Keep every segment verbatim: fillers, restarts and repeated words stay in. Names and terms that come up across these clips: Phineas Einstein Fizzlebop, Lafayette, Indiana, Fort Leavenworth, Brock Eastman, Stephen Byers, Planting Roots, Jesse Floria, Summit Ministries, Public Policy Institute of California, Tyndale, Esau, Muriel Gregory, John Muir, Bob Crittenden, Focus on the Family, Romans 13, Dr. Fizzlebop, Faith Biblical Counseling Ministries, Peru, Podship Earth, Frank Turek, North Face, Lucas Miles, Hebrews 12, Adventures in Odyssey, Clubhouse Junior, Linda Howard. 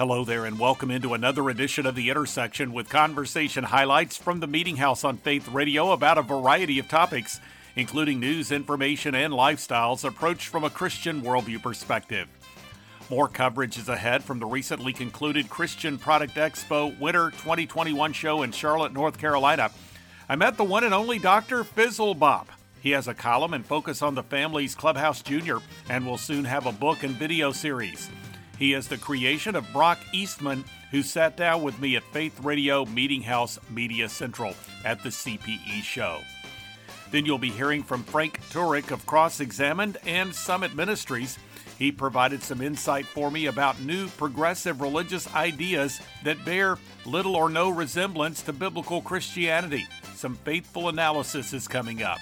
Hello there and welcome into another edition of The Intersection with conversation highlights from the Meeting House on Faith Radio about a variety of topics, including news, information, and lifestyles approached from a Christian worldview perspective. More coverage is ahead from the recently concluded Christian Product Expo Winter twenty twenty-one show in Charlotte, North Carolina. I met the one and only Doctor Fizzlebop. He has a column and Focus on the Family's Clubhouse Junior and will soon have a book and video series. He is the creation of Brock Eastman, who sat down with me at Faith Radio Meeting House Media Central at the C P E show. Then you'll be hearing from Frank Turek of CrossExamined and Summit Ministries. He provided some insight for me about new progressive religious ideas that bear little or no resemblance to biblical Christianity. Some faithful analysis is coming up.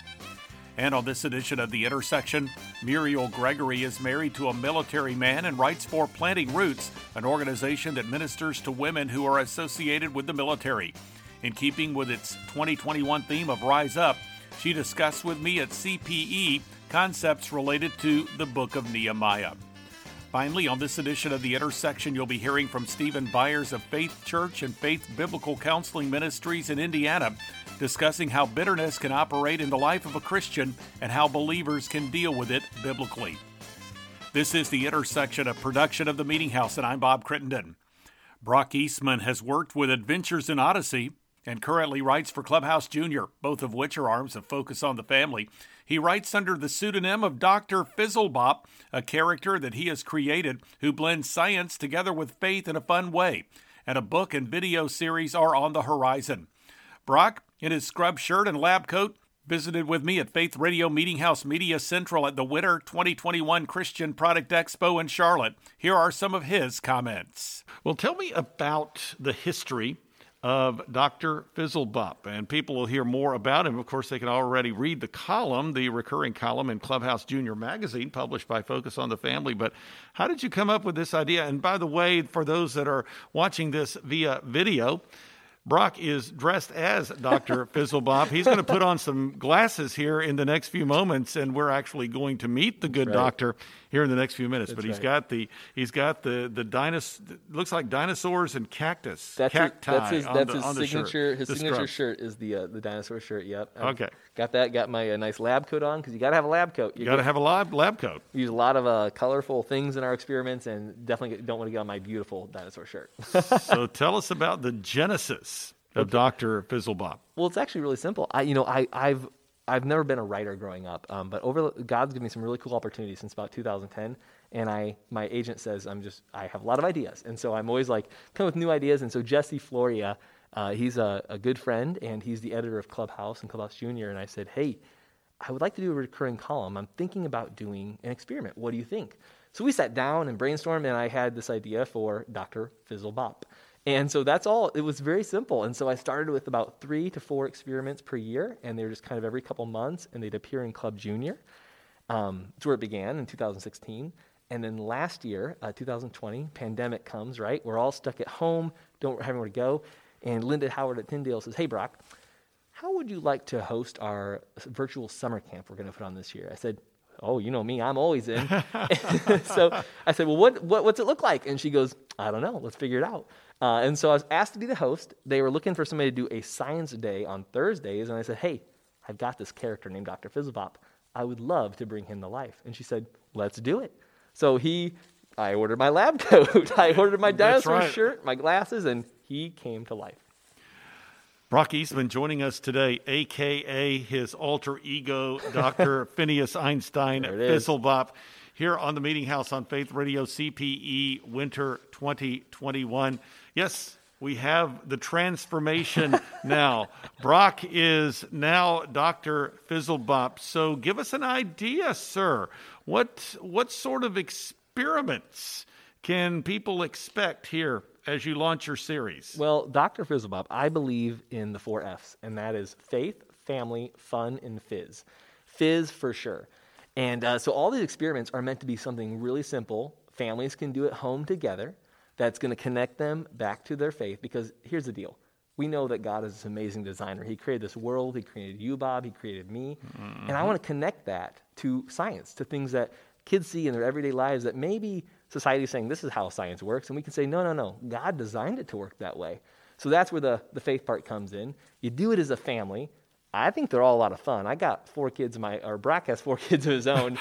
And on this edition of The Intersection, Muriel Gregory is married to a military man and writes for Planting Roots, an organization that ministers to women who are associated with the military. In keeping with its twenty twenty-one theme of Rise Up, she discussed with me at C P E concepts related to the book of Nehemiah. Finally, on this edition of The Intersection, you'll be hearing from Stephen Byers of Faith Church and Faith Biblical Counseling Ministries in Indiana, discussing how bitterness can operate in the life of a Christian and how believers can deal with it biblically. This is The Intersection, a production of The Meeting House, and I'm Bob Crittenden. Brock Eastman has worked with Adventures in Odyssey and currently writes for Clubhouse Junior, both of which are arms of Focus on the Family. He writes under the pseudonym of Doctor Fizzlebop, a character that he has created who blends science together with faith in a fun way, and a book and video series are on the horizon. Brock, in his scrub shirt and lab coat, visited with me at Faith Radio Meeting House Media Central at the Winter twenty twenty-one Christian Product Expo in Charlotte. Here are some of his comments. Well, tell me about the history of Doctor Fizzlebop, and people will hear more about him. Of course, they can already read the column, the recurring column in Clubhouse Junior magazine published by Focus on the Family. But how did you come up with this idea? And by the way, for those that are watching this via video, Brock is dressed as Doctor Fizzlebop. He's going to put on some glasses here in the next few moments, and we're actually going to meet the good right. doctor here in the next few minutes. That's but he's right. got the he's got the the dinos, looks like dinosaurs and cactus. That's cacti. His, that's his, on that's the, his on the signature. Shirt, his signature scrub. shirt is the uh, the dinosaur shirt. Yep. I've okay. Got that. Got my uh, nice lab coat on because you got to have a lab coat. You got to have a lab lab coat. We use a lot of uh, colorful things in our experiments, and definitely don't want to get on my beautiful dinosaur shirt. So tell us about the genesis of okay. Doctor Fizzlebop. Well, it's actually really simple. I, you know, I, I've, I've never been a writer growing up, um, but over God's given me some really cool opportunities since about two thousand ten. And I, my agent says I'm just, I have a lot of ideas, and so I'm always like come with new ideas. And so Jesse Floria, uh, he's a, a good friend, and he's the editor of Clubhouse and Clubhouse Junior. And I said, hey, I would like to do a recurring column. I'm thinking about doing an experiment. What do you think? So we sat down and brainstormed, and I had this idea for Doctor Fizzlebop. And so that's all. It was very simple. And so I started with about three to four experiments per year, and they were just kind of every couple months, and they'd appear in Club Junior. Um, that's where it began in two thousand sixteen. And then last year, uh, two thousand twenty, pandemic comes, right? We're all stuck at home, don't have anywhere to go. And Linda Howard at Tyndale says, hey, Brock, how would you like to host our virtual summer camp we're going to put on this year? I said, oh, you know me, I'm always in. So I said, well, what, what what's it look like? And she goes, I don't know. Let's figure it out. Uh, and so I was asked to be the host. They were looking for somebody to do a science day on Thursdays. And I said, hey, I've got this character named Doctor Fizzlebop. I would love to bring him to life. And she said, let's do it. So he, I ordered my lab coat. I ordered my dinosaur right. shirt, my glasses, and he came to life. Brock Eastman joining us today, a k a his alter ego, Doctor Phineas Einstein Fizzlebop, here on the Meeting House on Faith Radio C P E Winter twenty twenty-one. Yes, we have the transformation now. Brock is now Doctor Fizzlebop. So give us an idea, sir. What, what sort of experiments can people expect here as you launch your series? Well, Doctor Fizzlebop, I believe in the four F's, and that is faith, family, fun, and fizz. Fizz for sure. And uh, so all these experiments are meant to be something really simple families can do at home together that's going to connect them back to their faith, because here's the deal. We know that God is this amazing designer. He created this world. He created you, Bob. He created me. Mm-hmm. And I want to connect that to science, to things that kids see in their everyday lives that maybe society is saying this is how science works, and we can say, no, no, no, God designed it to work that way. So that's where the, the faith part comes in. You do it as a family. I think they're all a lot of fun. I got four kids of my, or Brock has four kids of his own,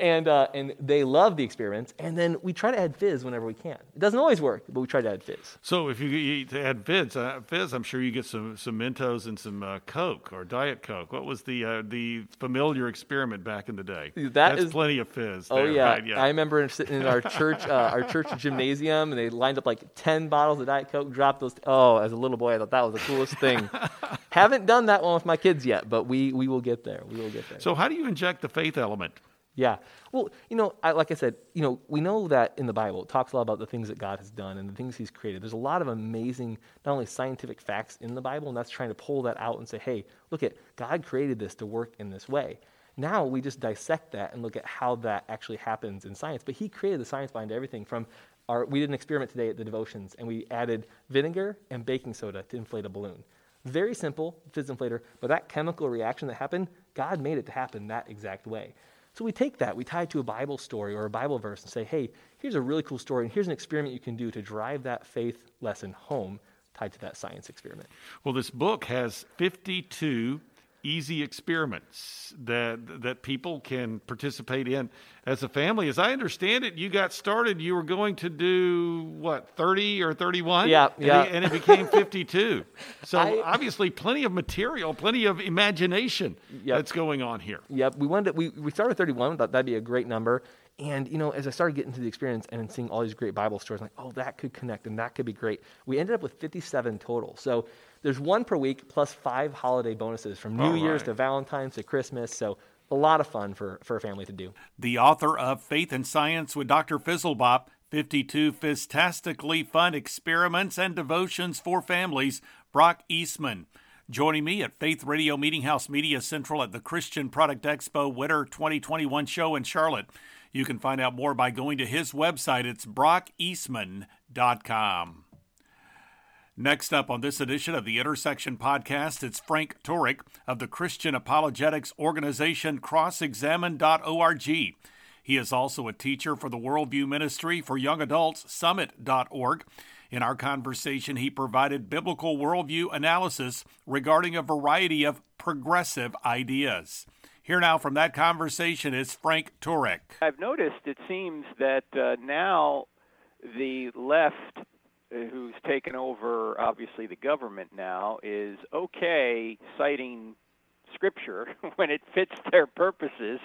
and uh, and they love the experiments. And then we try to add fizz whenever we can. It doesn't always work, but we try to add fizz. So if you, you add fizz, uh, fizz, I'm sure you get some, some Mentos and some uh, Coke or Diet Coke. What was the uh, the familiar experiment back in the day? That That's is, plenty of fizz. Oh there, yeah. Right? yeah, I remember sitting in our church uh, our church gymnasium, and they lined up like ten bottles of Diet Coke, dropped those. T- oh, as a little boy, I thought that was the coolest thing. Haven't done that one with my kids yet, but we we will get there. We will get there. So how do you inject the faith element? Yeah. Well, you know, I, like I said, you know, we know that in the Bible, it talks a lot about the things that God has done and the things he's created. There's a lot of amazing, not only scientific facts in the Bible, and that's trying to pull that out and say, hey, look at, God created this to work in this way. Now we just dissect that and look at how that actually happens in science. But he created the science behind everything from our, we did an experiment today at the devotions, and we added vinegar and baking soda to inflate a balloon. Very simple, fizz inflator, but that chemical reaction that happened, God made it to happen that exact way. So we take that, we tie it to a Bible story or a Bible verse and say, hey, here's a really cool story, and here's an experiment you can do to drive that faith lesson home tied to that science experiment. Well, this book has fifty-two easy experiments that that people can participate in as a family. As I understand it, you got started, you were going to do, what, thirty or thirty-one? Yeah, and yeah. It, and it became fifty-two. So I, obviously plenty of material, plenty of imagination yep. that's going on here. Yep, we wanted to, we, we started with thirty-one, thought that'd be a great number. And, you know, as I started getting to the experience and seeing all these great Bible stories, I'm like, oh, that could connect and that could be great. We ended up with fifty-seven total. So there's one per week plus five holiday bonuses from New all Year's right. to Valentine's to Christmas. So a lot of fun for, for a family to do. The author of Faith and Science with Doctor Fizzlebop, fifty-two Fizztastically Fun Experiments and Devotions for Families, Brock Eastman. Joining me at Faith Radio Meeting House Media Central at the Christian Product Expo Winter twenty twenty-one show in Charlotte. You can find out more by going to his website. It's brock eastman dot com. Next up on this edition of the Intersection Podcast, it's Frank Turek of the Christian apologetics organization cross examined dot org. He is also a teacher for the Worldview Ministry for Young Adults, summit dot org. In our conversation, he provided biblical worldview analysis regarding a variety of progressive ideas. Here now from that conversation is Frank Turek. I've noticed it seems that uh, now the left, uh, who's taken over, obviously, the government now, is okay citing Scripture when it fits their purposes,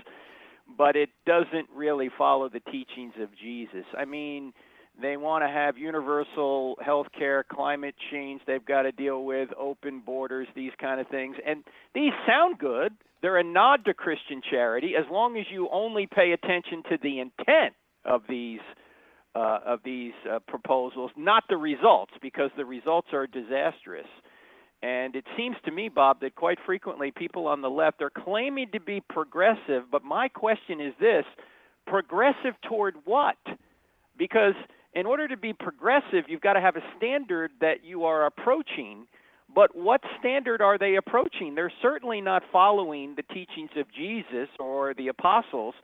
but it doesn't really follow the teachings of Jesus. I mean, they want to have universal health care, climate change. They've got to deal with open borders, these kind of things. And these sound good. They're a nod to Christian charity as long as you only pay attention to the intent of these uh, of these uh, proposals, not the results, because the results are disastrous. And it seems to me, Bob, that quite frequently people on the left are claiming to be progressive. But my question is this, progressive toward what? Because in order to be progressive, you've got to have a standard that you are approaching, but what standard are they approaching? They're certainly not following the teachings of Jesus or the apostles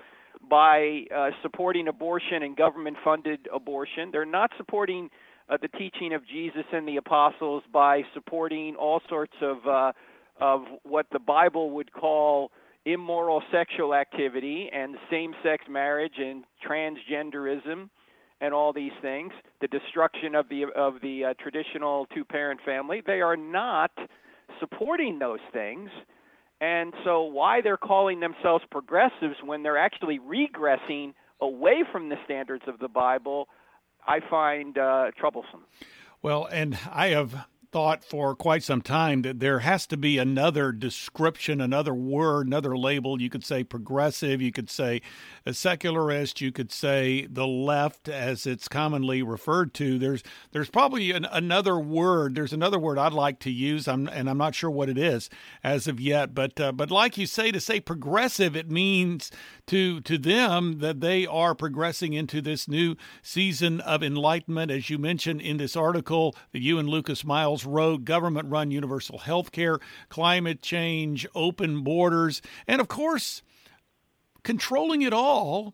by uh, supporting abortion and government-funded abortion. They're not supporting uh, the teaching of Jesus and the apostles by supporting all sorts of uh, of what the Bible would call immoral sexual activity and same-sex marriage and transgenderism and all these things, the destruction of the of the uh, traditional two-parent family. They are not supporting those things. And so why they're calling themselves progressives when they're actually regressing away from the standards of the Bible, I find uh, troublesome. Well, and I have thought for quite some time that there has to be another description, another word, another label. You could say progressive, you could say a secularist, you could say the left as it's commonly referred to. There's there's probably an, another word. There's another word I'd like to use, I'm, and I'm not sure what it is as of yet. But uh, but like you say, to say progressive, it means to to them that they are progressing into this new season of enlightenment, as you mentioned in this article that you and Lucas Miles wrote, government-run universal health care, climate change, open borders, and, of course, controlling it all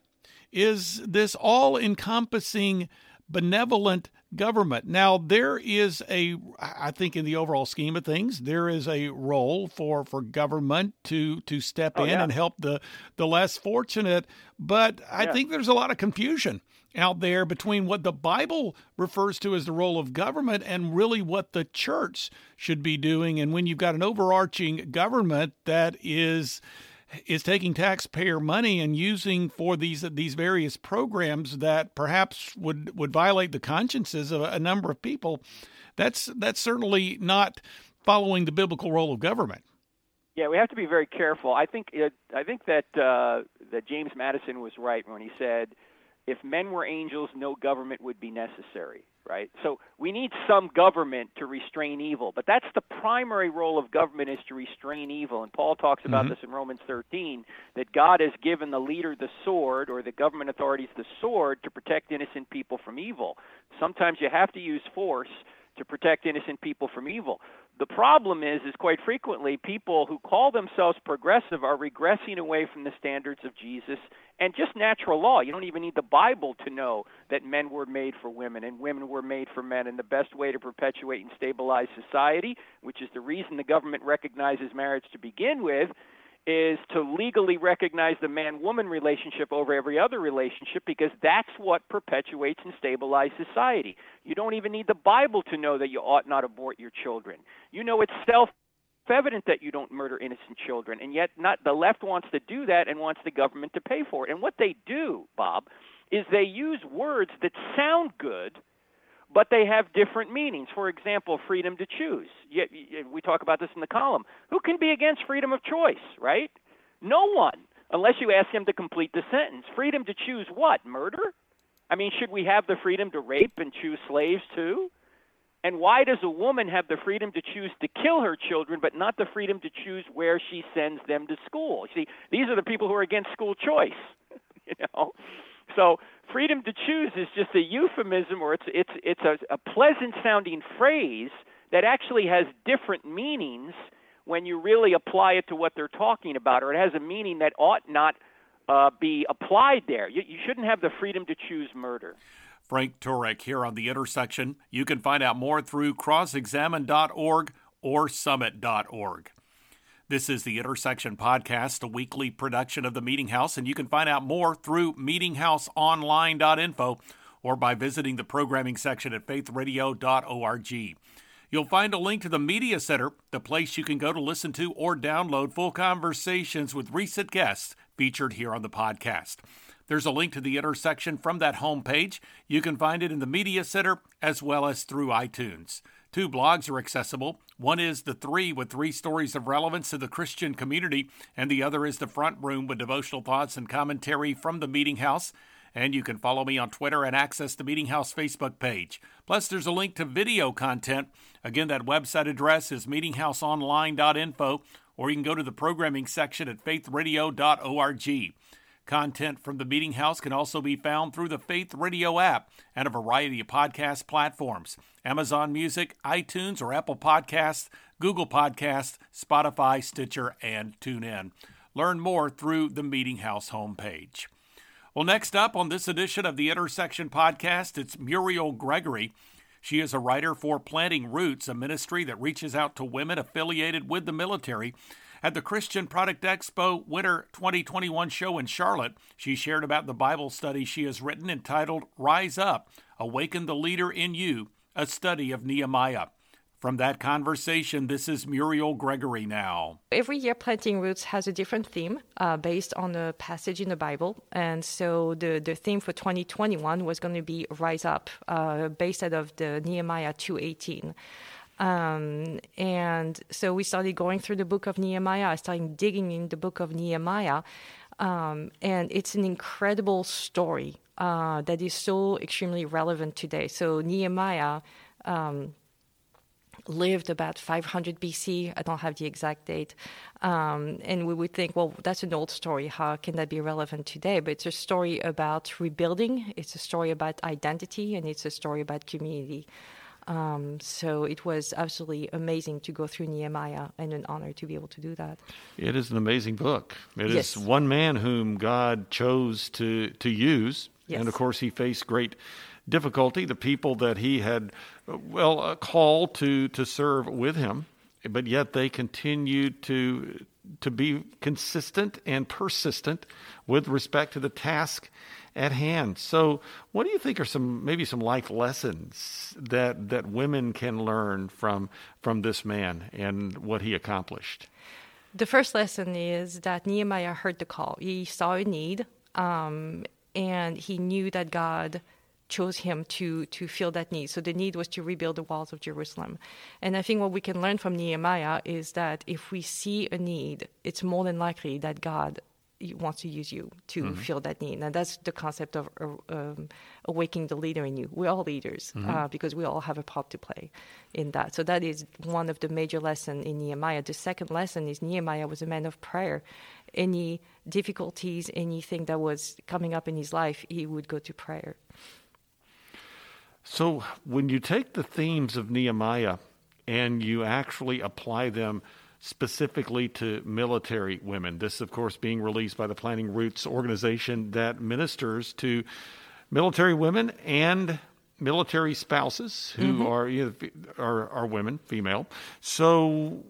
is this all-encompassing, benevolent government. Now, there is a, I think in the overall scheme of things, there is a role for, for government to, to step oh, in yeah. and help the, the less fortunate. But I yeah. think there's a lot of confusion out there between what the Bible refers to as the role of government and really what the church should be doing. And when you've got an overarching government that is... is taking taxpayer money and using for these these various programs that perhaps would, would violate the consciences of a number of people, that's that's certainly not following the biblical role of government. Yeah, we have to be very careful. I think it, I think that uh, that James Madison was right when he said, "If men were angels, no government would be necessary." Right? So we need some government to restrain evil, but that's the primary role of government, is to restrain evil. And Paul talks about mm-hmm. this in Romans thirteen, that God has given the leader the sword, or the government authorities the sword, to protect innocent people from evil. Sometimes you have to use force to protect innocent people from evil. The problem is, is quite frequently people who call themselves progressive are regressing away from the standards of Jesus and just natural law. You don't even need the Bible to know that men were made for women and women were made for men, and the best way to perpetuate and stabilize society, which is the reason the government recognizes marriage to begin with, is to legally recognize the man-woman relationship over every other relationship, because that's what perpetuates and stabilizes society. You don't even need the Bible to know that you ought not abort your children. You know it's self-evident that you don't murder innocent children, and yet not the left wants to do that and wants the government to pay for it. And what they do, Bob, is they use words that sound good, but they have different meanings. For example, freedom to choose. We talk about this in the column. Who can be against freedom of choice, right? No one, unless you ask them to complete the sentence. Freedom to choose what? Murder? I mean, should we have the freedom to rape and choose slaves too? And why does a woman have the freedom to choose to kill her children, but not the freedom to choose where she sends them to school? See, these are the people who are against school choice, you know? So freedom to choose is just a euphemism, or it's it's it's a, a pleasant-sounding phrase that actually has different meanings when you really apply it to what they're talking about, or it has a meaning that ought not uh, be applied there. You, you shouldn't have the freedom to choose murder. Frank Turek here on The Intersection. You can find out more through cross examined dot org or summit dot org. This is the Intersection Podcast, a weekly production of the Meeting House, and you can find out more through meeting house online dot info or by visiting the programming section at faith radio dot org. You'll find a link to the Media Center, the place you can go to listen to or download full conversations with recent guests featured here on the podcast. There's a link to The Intersection from that homepage. You can find it in the Media Center as well as through iTunes. Two blogs are accessible. One is The Three, with three stories of relevance to the Christian community, and the other is The Front Room, with devotional thoughts and commentary from the Meeting House. And you can follow me on Twitter and access the Meeting House Facebook page. Plus, there's a link to video content. Again, that website address is meeting house online dot info, or you can go to the programming section at faith radio dot org. Content from the Meeting House can also be found through the Faith Radio app and a variety of podcast platforms: Amazon Music, iTunes or Apple Podcasts, Google Podcasts, Spotify, Stitcher, and TuneIn. Learn more through the Meeting House homepage. Well, next up on this edition of the Intersection Podcast, it's Muriel Gregory. She is a writer for Planting Roots, a ministry that reaches out to women affiliated with the military. At the Christian Product Expo Winter twenty twenty-one show in Charlotte, she shared about the Bible study she has written entitled Rise Up, Awaken the Leader in You, a study of Nehemiah. From that conversation, this is Muriel Gregory now. Every year, Planting Roots has a different theme uh, based on a passage in the Bible. And so the, the theme for twenty twenty-one was going to be Rise Up, uh, based out of the Nehemiah two eighteen. Um, and so we started going through the book of Nehemiah. I started digging in the book of Nehemiah. Um, and it's an incredible story uh, that is so extremely relevant today. So Nehemiah um, lived about five hundred B C. I don't have the exact date. Um, and we would think, well, that's an old story. How can that be relevant today? But it's a story about rebuilding. It's a story about identity. And it's a story about community. Um, so it was absolutely amazing to go through Nehemiah, and an honor to be able to do that. It is an amazing book. It yes. is one man whom God chose to, to use. Yes. And, of course, he faced great difficulty. The people that he had, well, uh, called to, to serve with him, but yet they continued to to be consistent and persistent with respect to the task at hand. So what do you think are some maybe some life lessons that that women can learn from from this man and what he accomplished? The first lesson is that Nehemiah heard the call. He saw a need, um, and he knew that God chose him to to fill that need. So the need was to rebuild the walls of Jerusalem. And I think what we can learn from Nehemiah is that if we see a need, it's more than likely that God wants to use you to mm-hmm. fill that need. And that's the concept of uh, um, awakening the leader in you. We're all leaders mm-hmm. uh, because we all have a part to play in that. So that is one of the major lessons in Nehemiah. The second lesson is Nehemiah was a man of prayer. Any difficulties, anything that was coming up in his life, he would go to prayer. So when you take the themes of Nehemiah and you actually apply them specifically to military women, this, of course, being released by the Planting Roots organization that ministers to military women and military spouses who mm-hmm. are, you know, are are women, female. So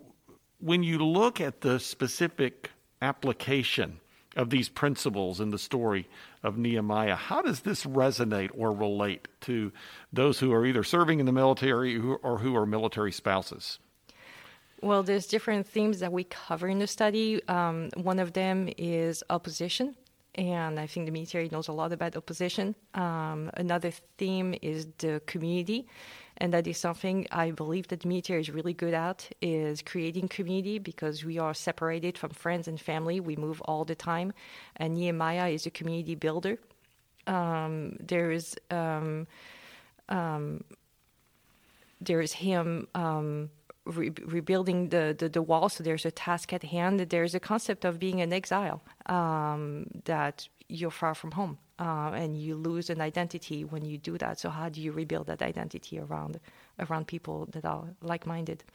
when you look at the specific application of these principles in the story of Nehemiah, how does this resonate or relate to those who are either serving in the military or who are military spouses? Well, there's different themes that we cover in the study. Um, one of them is opposition, and I think the military knows a lot about opposition. Um, another theme is the community, and that is something I believe that the military is really good at, is creating community, because we are separated from friends and family. We move all the time, and Nehemiah is a community builder. Um, there is um, um, there is him... Um, Re- rebuilding the, the, the wall, so there's a task at hand. There's a concept of being an exile, um, that you're far from home, uh, and you lose an identity when you do that. So how do you rebuild that identity around around people that are like-minded?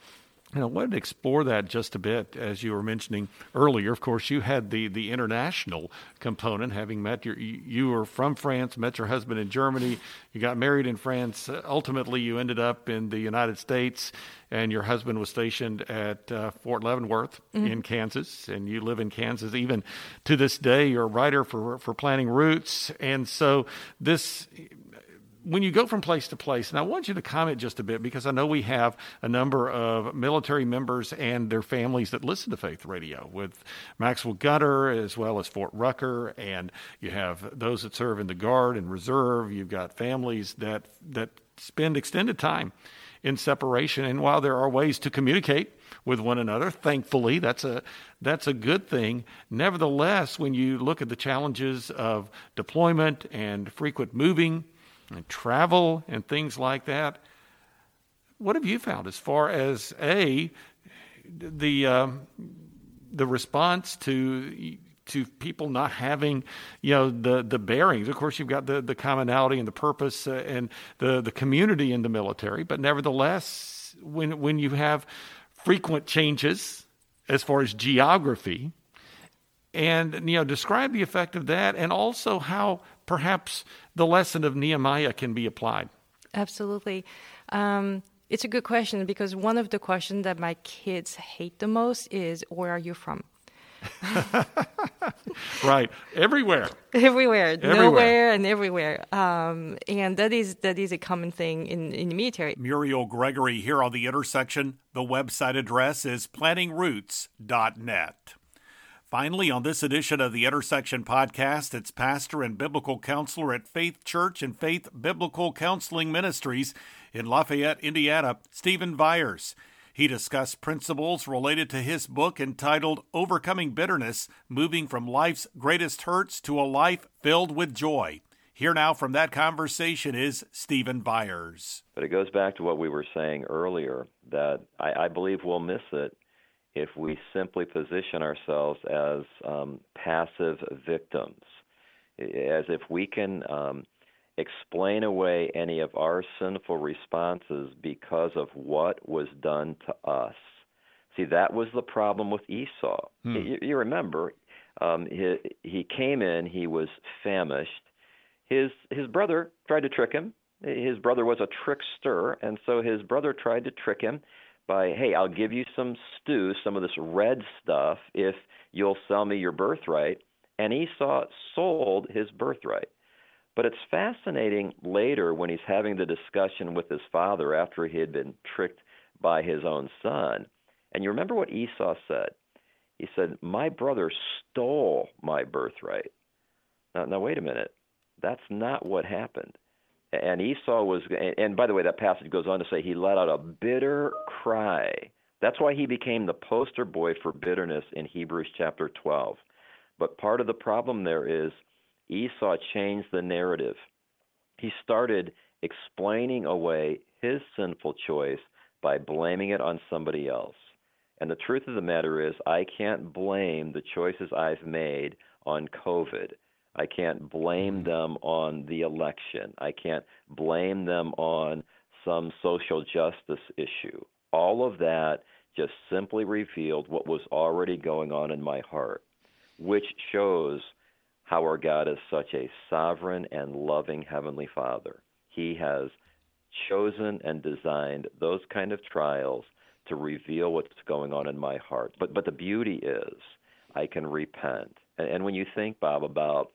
And I wanted to explore that just a bit, as you were mentioning earlier. Of course, you had the, the international component, having met your, you were from France, met your husband in Germany, you got married in France. Ultimately, you ended up in the United States, and your husband was stationed at uh, Fort Leavenworth mm-hmm. in Kansas, and you live in Kansas even to this day. You're a writer for, for Planting Roots, and so this... When you go from place to place, and I want you to comment just a bit, because I know we have a number of military members and their families that listen to Faith Radio, with Maxwell Gunter as well as Fort Rucker, and you have those that serve in the Guard and Reserve. You've got families that that spend extended time in separation, and while there are ways to communicate with one another, thankfully, that's a that's a good thing. Nevertheless, when you look at the challenges of deployment and frequent moving and travel and things like that, what have you found as far as a the um, the response to to people not having, you know, the the bearings? Of course, you've got the, the commonality and the purpose and the, the community in the military, but nevertheless, when when you have frequent changes as far as geography, and, you know, describe the effect of that, and also how perhaps the lesson of Nehemiah can be applied. Absolutely. Um, it's a good question, because one of the questions that my kids hate the most is, where are you from? Right. Everywhere. Everywhere. Everywhere. Nowhere and everywhere. Um, and that is that is a common thing in, in the military. Muriel Gregory here on The Intersection. The website address is planting roots dot net. Finally, on this edition of the Intersection Podcast, it's pastor and biblical counselor at Faith Church and Faith Biblical Counseling Ministries in Lafayette, Indiana, Stephen Byers. He discussed principles related to his book entitled Overcoming Bitterness, Moving from Life's Greatest Hurts to a Life Filled with Joy. Here now from that conversation is Stephen Byers. But it goes back to what we were saying earlier, that I, I believe we'll miss it if we simply position ourselves as um, passive victims, as if we can um, explain away any of our sinful responses because of what was done to us. See, that was the problem with Esau. Hmm. You, you remember, um, he, he came in, he was famished. His his brother tried to trick him. His brother was a trickster, and so his brother tried to trick him by, hey, I'll give you some stew, some of this red stuff, if you'll sell me your birthright. And Esau sold his birthright. But it's fascinating later when he's having the discussion with his father after he had been tricked by his own son. And you remember what Esau said? He said, my brother stole my birthright. Now, now wait a minute. That's not what happened. And Esau was, and by the way, that passage goes on to say he let out a bitter cry. That's why he became the poster boy for bitterness in Hebrews chapter twelve. But part of the problem there is Esau changed the narrative. He started explaining away his sinful choice by blaming it on somebody else. And the truth of the matter is, I can't blame the choices I've made on COVID. I can't blame them on the election. I can't blame them on some social justice issue. All of that just simply revealed what was already going on in my heart, which shows how our God is such a sovereign and loving Heavenly Father. He has chosen and designed those kind of trials to reveal what's going on in my heart. But but the beauty is I can repent. And, and when you think, Bob, about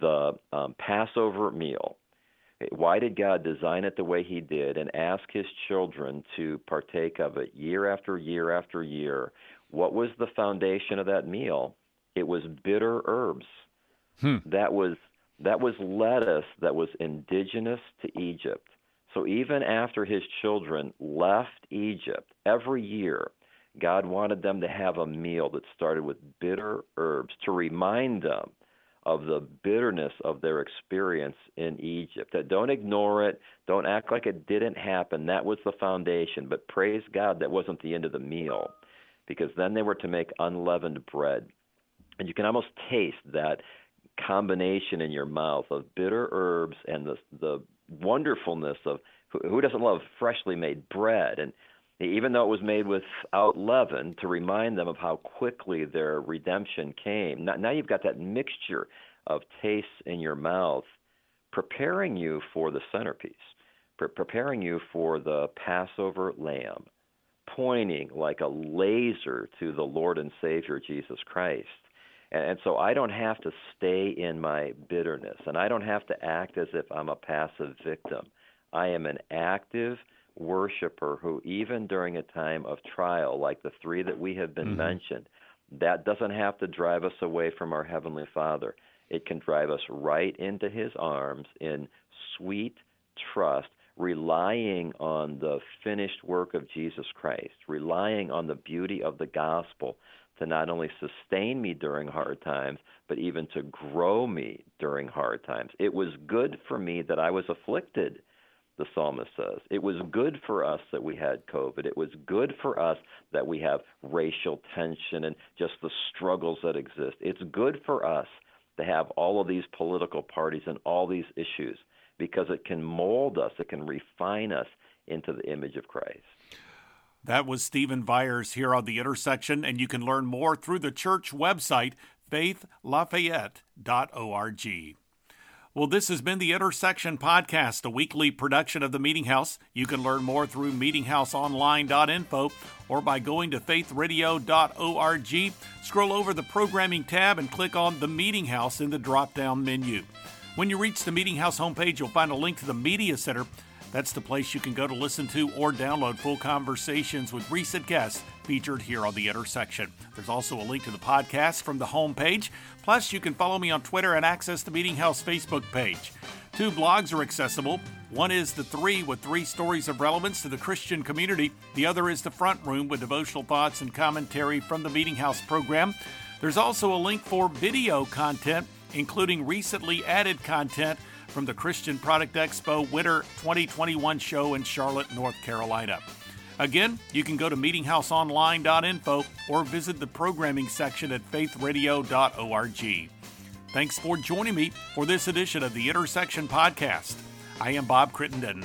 the um, Passover meal, why did God design it the way he did and ask his children to partake of it year after year after year? What was the foundation of that meal? It was bitter herbs. Hmm. That was that was lettuce that was indigenous to Egypt. So even after his children left Egypt, every year, God wanted them to have a meal that started with bitter herbs to remind them of the bitterness of their experience in Egypt. That don't ignore it. Don't act like it didn't happen. That was the foundation. But praise God, that wasn't the end of the meal, because then they were to make unleavened bread. And you can almost taste that combination in your mouth of bitter herbs and the the wonderfulness of who, who doesn't love freshly made bread. And even though it was made without leaven, to remind them of how quickly their redemption came. Now, now you've got that mixture of tastes in your mouth, preparing you for the centerpiece, pre- preparing you for the Passover lamb, pointing like a laser to the Lord and Savior Jesus Christ. And, and so I don't have to stay in my bitterness, and I don't have to act as if I'm a passive victim. I am an active worshiper who, even during a time of trial like the three that we have been mm-hmm. mentioned, that doesn't have to drive us away from our Heavenly Father. It can drive us right into his arms in sweet trust, relying on the finished work of Jesus Christ, relying on the beauty of the gospel to not only sustain me during hard times, but even to grow me during hard times. It was good for me that I was afflicted, the psalmist says. It was good for us that we had COVID. It was good for us that we have racial tension and just the struggles that exist. It's good for us to have all of these political parties and all these issues, because it can mold us, it can refine us into the image of Christ. That was Stephen Byers here on The Intersection, and you can learn more through the church website, faith lafayette dot org. Well, this has been the Intersection Podcast, a weekly production of the Meeting House. You can learn more through meeting house online dot info or by going to faith radio dot org. Scroll over the programming tab and click on The Meeting House in the drop-down menu. When you reach the Meeting House homepage, you'll find a link to the Media Center. That's the place you can go to listen to or download full conversations with recent guests featured here on The Intersection. There's also a link to the podcast from the homepage. Plus, you can follow me on Twitter and access the Meeting House Facebook page. Two blogs are accessible. One is The Three, with three stories of relevance to the Christian community. The other is The Front Room, with devotional thoughts and commentary from the Meeting House program. There's also a link for video content, including recently added content from the Christian Product Expo Winter twenty twenty-one show in Charlotte, North Carolina. Again, you can go to meeting house online dot info or visit the programming section at faith radio dot org. Thanks for joining me for this edition of the Intersection Podcast. I am Bob Crittenden.